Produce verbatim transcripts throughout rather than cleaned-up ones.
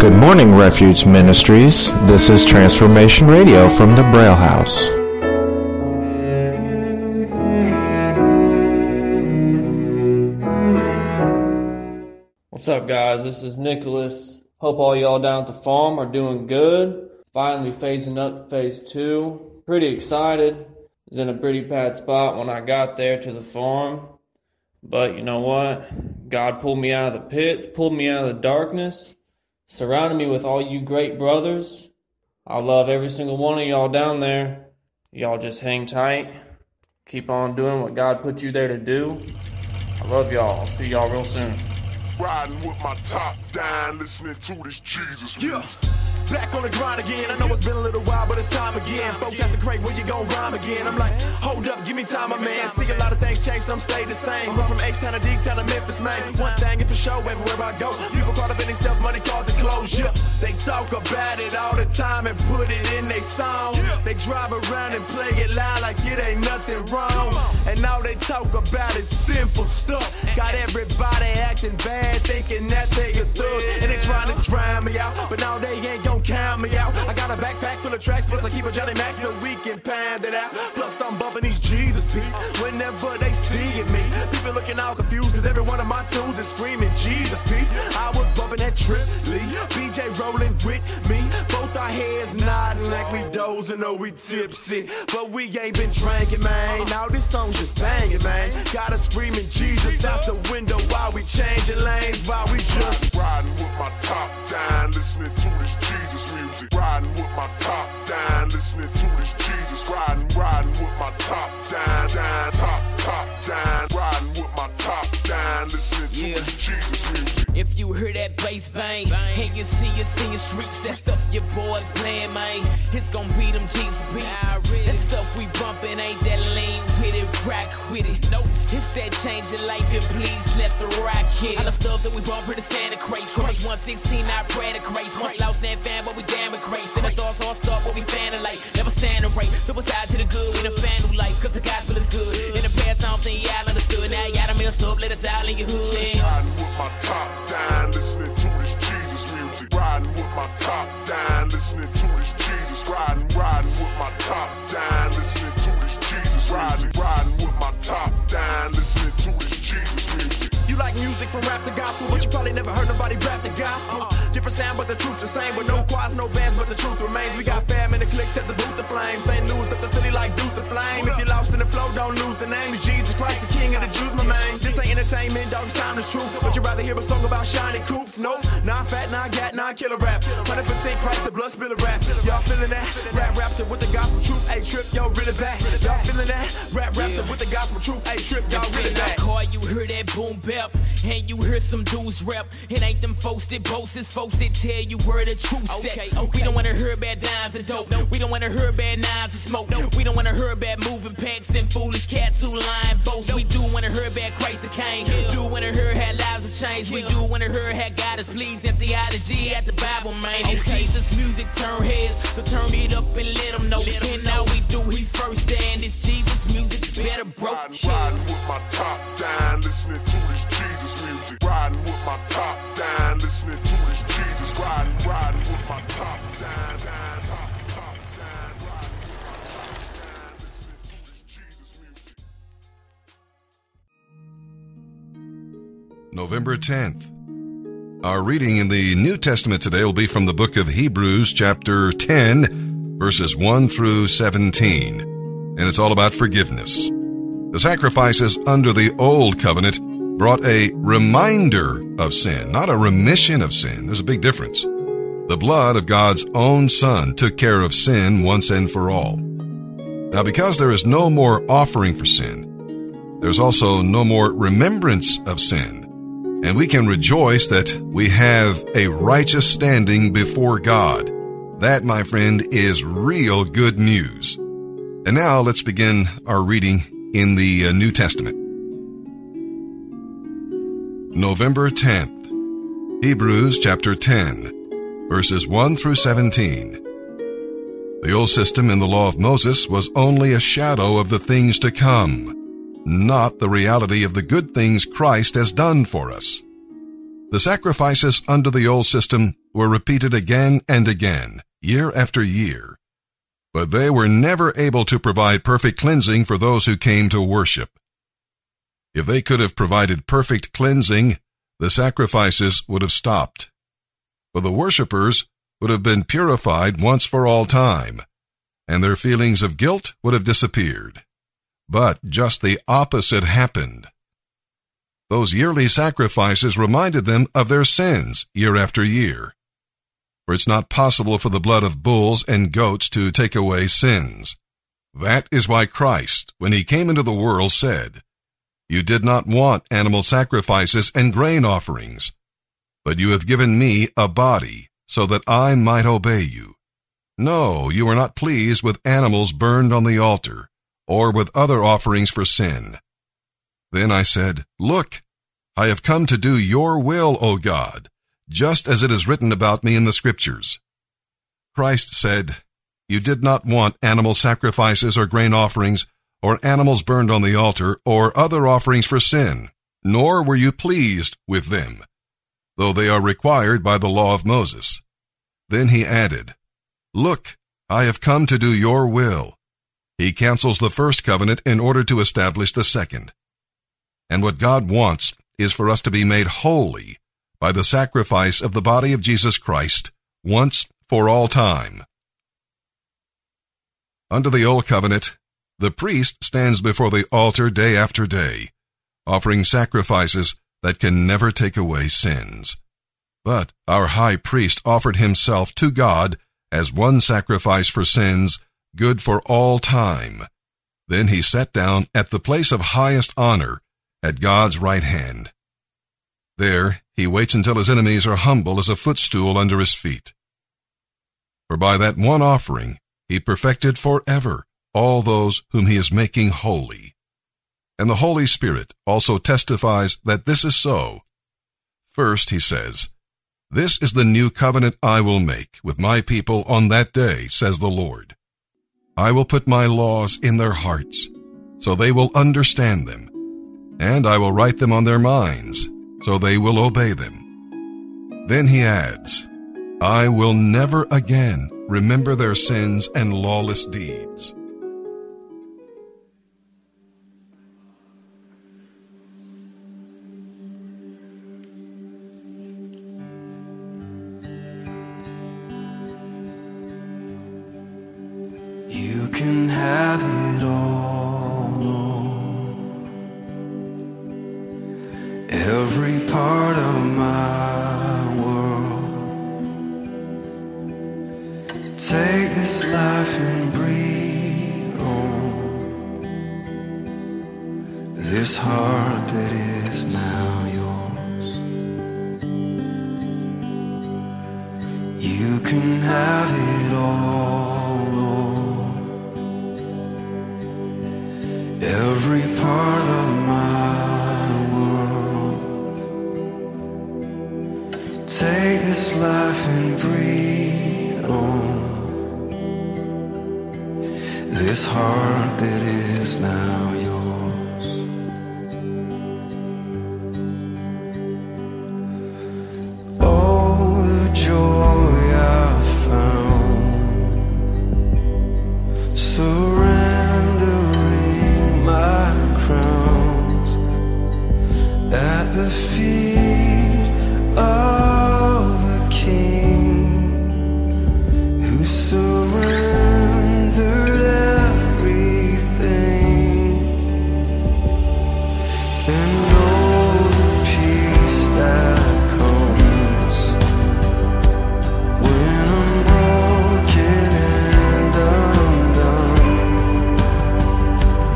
Good morning, Refuge Ministries. This is Transformation Radio from the Braille House. What's up, guys? This is Nicholas. Hope all y'all down at the farm are doing good. Finally phasing up to phase two. Pretty excited. Was in a pretty bad spot when I got there to the farm. But you know what? God pulled me out of the pits, pulled me out of the darkness, surrounded me with all you great brothers. I love every single one of y'all down there. Y'all just hang tight. Keep on doing what God put you there to do. I love y'all. I'll see y'all real soon. Riding with my top down, listening to this Jesus music. Yeah. Back on the grind again. I know it's been a little while, but it's time again. Folks have to crate where you gon' rhyme again. I'm like, hold up, give me time, my man. See a lot of things change, some stay the same. Go from H-Town to D-Town to Memphis, man. One thing is for sure, everywhere I go. People caught up in themselves, money, cars, and clothes. Yeah. They talk about it all the time and put it in their songs. Yeah. They drive around and play it loud like it ain't nothing wrong. And all they talk about is simple stuff. Got everybody acting bad, thinking that they a thug, and they trying to drown me out, but now they ain't gon' count me out. I got a backpack full of tracks, plus I keep a Johnny Mac so we can pound it out. Plus I'm bumping these Jesus beats whenever they seeing me. People looking all confused, cause every one of my tunes is screaming Jesus peace. I was bumping that Trip Lee, B J rolling with me, both our heads nodding like we dozing or we tipsy, but we ain't been drinking, man. Now this song's just banging, man. Got us screaming Jesus out the window while we changing lanes. While we just riding with my top down, listening to this Jesus music. Riding with my top down, listening to this Jesus. Riding, riding with my top down, down, top, top down. Riding with my top down, listening to yeah. this Jesus music. If you hear that bass bang, bang, and you see us in your streets, that stuff your boys playing, man, it's gonna be them Jesus beats. Really. That stuff we bumping ain't that lean with it, rock with it. Nope, it's that change of life, and please let the rock hit. I love stuff that we bump with the Santa Craze. Craze one sixteen, I pray to Craze. Once lost that fan, but we damn it Craze. And the stars all star, but we fan of light. Never Santa Ray. Superside to the good, we the fan who life, cause the gospel is good. In the past, I don't think y'all understood. Now y'all done messed up, let us out in your hood. Riding with my top down, listening to this Jesus music. Riding with my top down, listening to this Jesus. Riding, riding with my top down, listening to this Jesus. Riding, riding with my top down, listening to this Jesus music. You like music from rap to gospel, but you probably never heard nobody rap the gospel. Uh, different sound, but the truth's the same. With no choirs, no bands, but the truth remains. We got fam in the clicks at the booth of flames. Ain't news up the Philly like Deuce of Flame. If you're lost in the flow, don't lose the name. It's Jesus Christ, the King of the Jews, my man. This ain't entertainment, dog, it's time the truth. But you'd rather hear a song about shiny coops? Nope, not fat, not gat, not killer rap. one hundred percent Christ, the blood spiller rap. Y'all feeling that? Rap raptor with the gospel truth. Hey, Trip, y'all really back. Y'all feeling that? Rap raptor with the gospel truth. Hey, Trip, y'all really back. Car, you hear that boom bap. And you hear some dudes rap. It ain't them folks that boast, it's folks that tell you where the truth set. Okay, okay. We don't wanna hear bad nines and dope. No. We don't wanna hear bad nines and smoke. No. We don't wanna hear bad moving packs and foolish cats who lying boast. No. We do wanna hear bad Christ the King. Yeah. We do wanna hear how lives have changed. Yeah. We do wanna hear how God is pleased in theology at the Bible, man. Okay. It's Jesus music turn heads, so turn it up and let them know. Let and now we do, he's first and it's Jesus music, better bro. Riding, riding with my top down, listening to this Jesus music. Riding with my top down, listening to this Jesus. Riding, riding with my top down, down, top, top down. Riding with my top down, listening to this Jesus music. November tenth. Our reading in the New Testament today will be from the book of Hebrews, chapter ten, verses one through seventeen. And it's all about forgiveness. The sacrifices under the old covenant brought a reminder of sin, not a remission of sin. There's a big difference. The blood of God's own Son took care of sin once and for all. Now, because there is no more offering for sin, there's also no more remembrance of sin. And we can rejoice that we have a righteous standing before God. That, my friend, is real good news. And now let's begin our reading in the New Testament. November tenth, Hebrews chapter ten, verses one through seventeen. The old system in the law of Moses was only a shadow of the things to come, not the reality of the good things Christ has done for us. The sacrifices under the old system were repeated again and again, year after year. But they were never able to provide perfect cleansing for those who came to worship. If they could have provided perfect cleansing, the sacrifices would have stopped. But the worshipers would have been purified once for all time, and their feelings of guilt would have disappeared. But just the opposite happened. Those yearly sacrifices reminded them of their sins year after year. For it's not possible for the blood of bulls and goats to take away sins. That is why Christ, when he came into the world, said, "You did not want animal sacrifices and grain offerings, but you have given me a body so that I might obey you. No, you are not pleased with animals burned on the altar or with other offerings for sin." Then I said, "Look, I have come to do your will, O God, just as it is written about me in the Scriptures." Christ said, "You did not want animal sacrifices or grain offerings or animals burned on the altar or other offerings for sin, nor were you pleased with them, though they are required by the law of Moses." Then he added, "Look, I have come to do your will." He cancels the first covenant in order to establish the second. And what God wants is for us to be made holy by the sacrifice of the body of Jesus Christ once for all time. Under the Old Covenant, the priest stands before the altar day after day, offering sacrifices that can never take away sins. But our high priest offered himself to God as one sacrifice for sins, good for all time. Then he sat down at the place of highest honor, at God's right hand. There he waits until his enemies are humble as a footstool under his feet. For by that one offering he perfected forever all those whom he is making holy. And the Holy Spirit also testifies that this is so. First he says, "This is the new covenant I will make with my people on that day, says the Lord. I will put my laws in their hearts, so they will understand them. And I will write them on their minds, so they will obey them." Then he adds, "I will never again remember their sins and lawless deeds." You can have it all. Every part of my world, take this life and breathe on this heart that is now yours. You can have it all, Lord. Every part of my take this life and breathe on this heart that is now yours. Oh, the joy I found, surrendering my crowns at the feet of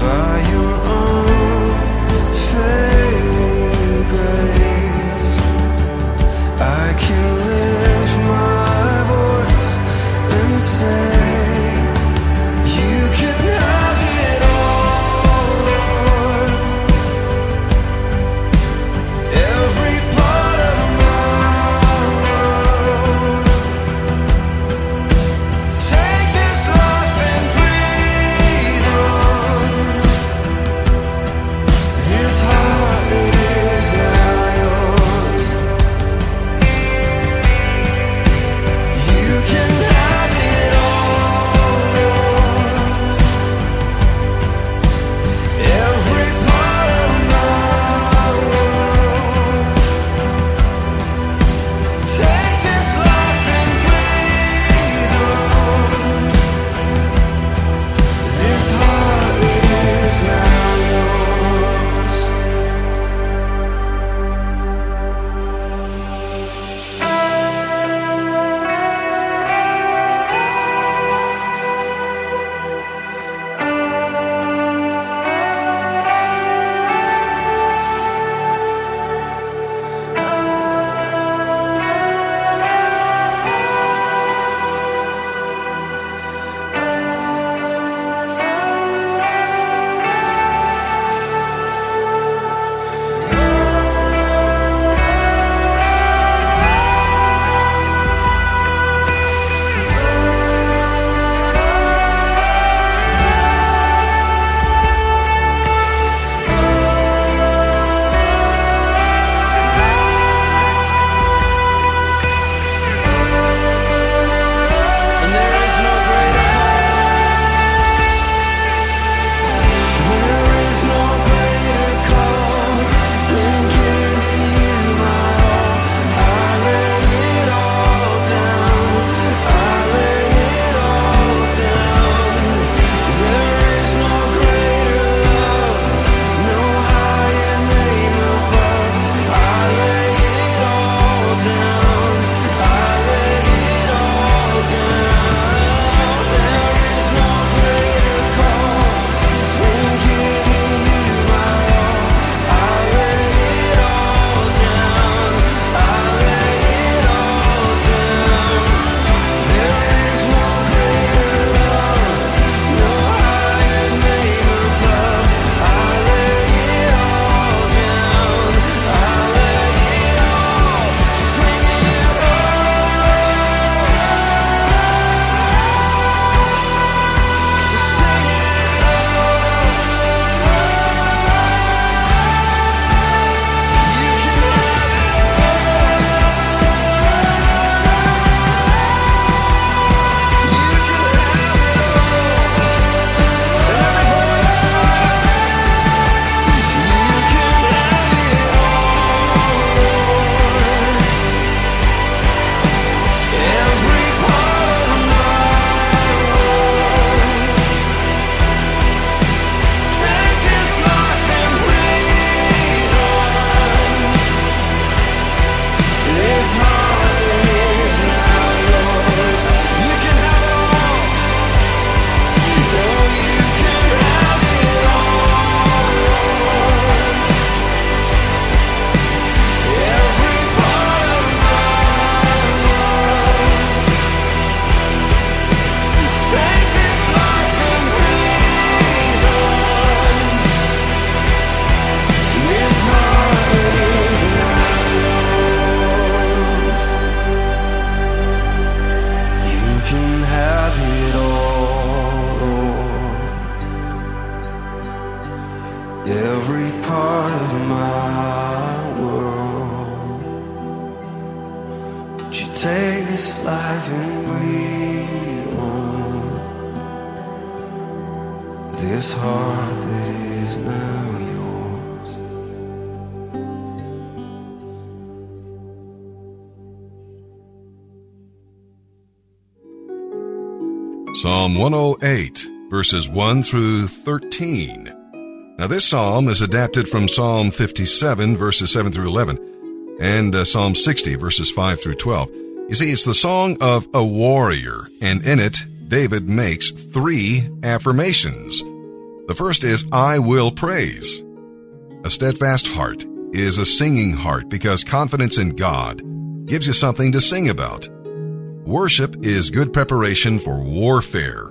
by your unfailing grace. Take this life and breathe on this heart that is now yours. Psalm one oh eight, verses one through thirteen. Now this psalm is adapted from Psalm fifty-seven, verses seven through eleven, and uh, Psalm sixty, verses five through twelve. You see, it's the song of a warrior, and in it, David makes three affirmations. The first is, I will praise. A steadfast heart is a singing heart because confidence in God gives you something to sing about. Worship is good preparation for warfare.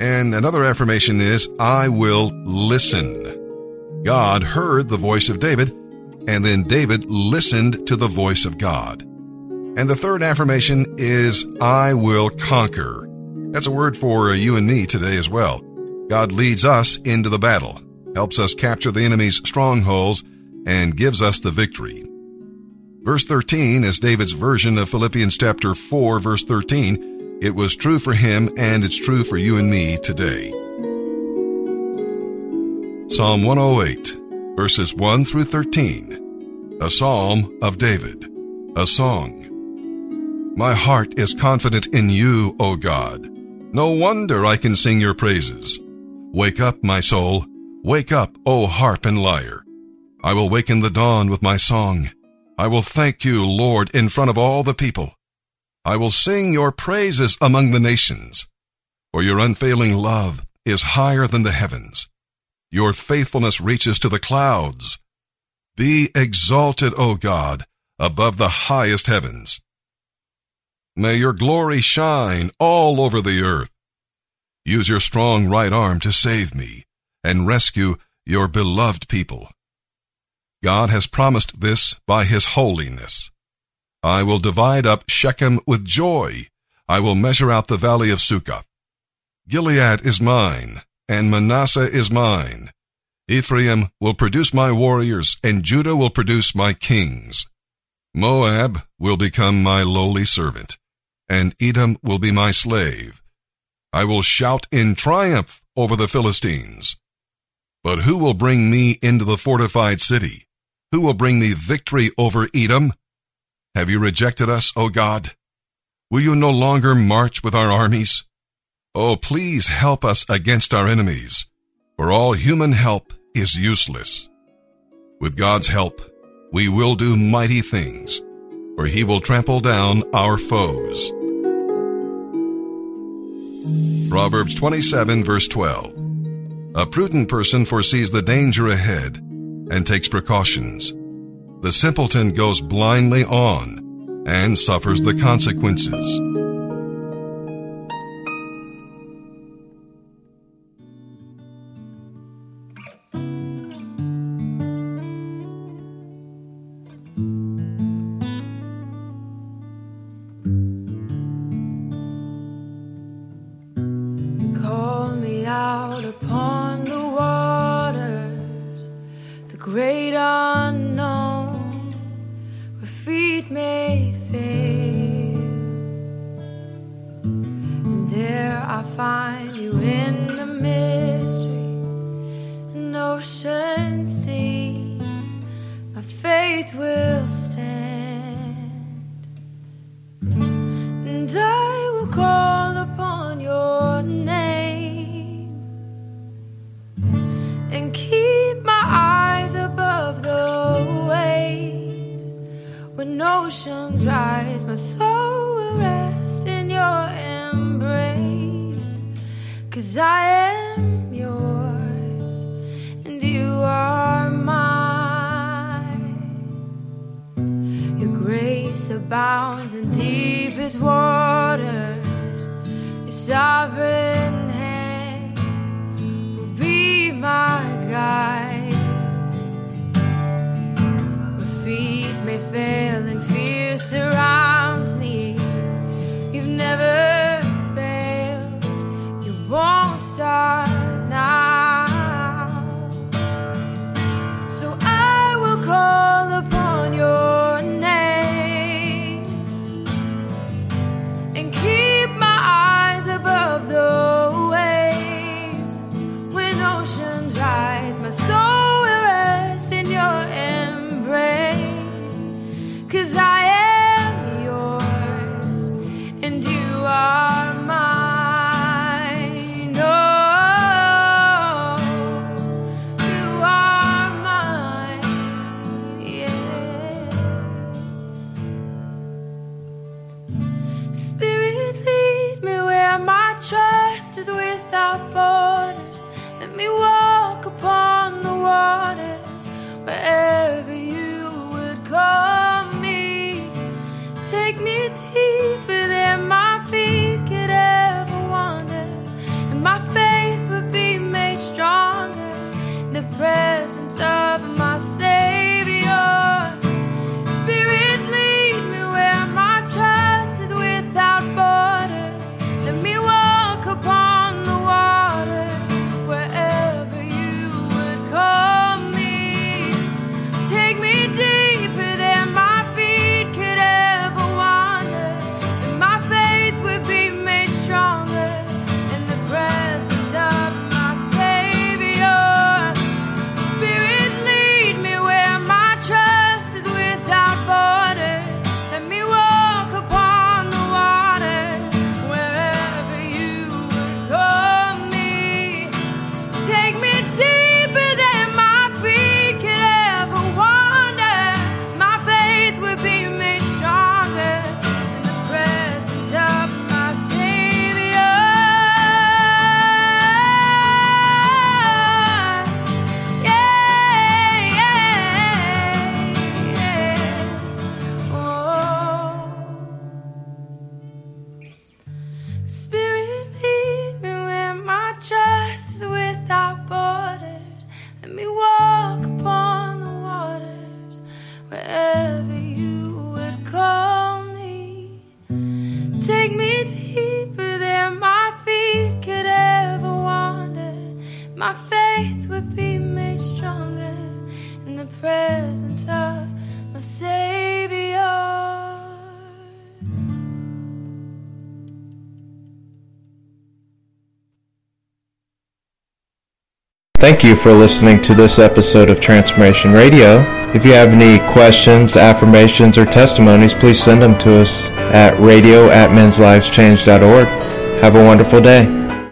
And another affirmation is, I will listen. God heard the voice of David, and then David listened to the voice of God. And the third affirmation is, I will conquer. That's a word for you and me today as well. God leads us into the battle, helps us capture the enemy's strongholds, and gives us the victory. Verse thirteen is David's version of Philippians chapter four, verse thirteen. It was true for him, and it's true for you and me today. Psalm one oh eight, verses one through thirteen. A Psalm of David, a song. My heart is confident in you, O God. No wonder I can sing your praises. Wake up, my soul. Wake up, O harp and lyre. I will waken the dawn with my song. I will thank you, Lord, in front of all the people. I will sing your praises among the nations. For your unfailing love is higher than the heavens. Your faithfulness reaches to the clouds. Be exalted, O God, above the highest heavens. May your glory shine all over the earth. Use your strong right arm to save me and rescue your beloved people. God has promised this by his holiness. I will divide up Shechem with joy. I will measure out the valley of Sukkoth. Gilead is mine, and Manasseh is mine. Ephraim will produce my warriors, and Judah will produce my kings. Moab will become my lowly servant, and Edom will be my slave. I will shout in triumph over the Philistines. But who will bring me into the fortified city? Who will bring me victory over Edom? Have you rejected us, O God? Will you no longer march with our armies? Oh, please help us against our enemies, for all human help is useless. With God's help, we will do mighty things, for he will trample down our foes. Proverbs twenty-seven, verse twelve. A prudent person foresees the danger ahead and takes precautions. The simpleton goes blindly on and suffers the consequences. I will call upon your name trust is without borders. Let me walk upon the waters wherever you would call me. Take me deeper than my feet could ever wander, and my faith would be made stronger in the presence of my Savior. Spirit, lead me where my trust is without borders. Let me walk upon the waters wherever you would call me. Take me deeper than my feet could ever wander, and my faith would be made stronger in the presence of my Savior. Spirit, lead me where my trust is without borders. Let me walk upon the waters wherever you would call me. Take me deeper than my feet could ever wander. My faith would be made stronger in the presence of my Savior. Yes. Oh. Spirit, lead me where my trust is without borders. Let me walk upon the waters wherever you would call me. Take me deeper than my feet could ever wander. My faith would be made stronger in the presence of my Savior. Thank you for listening to this episode of Transformation Radio. If you have any questions, affirmations, or testimonies, please send them to us at radio at mens lives changed dot org. Have a wonderful day.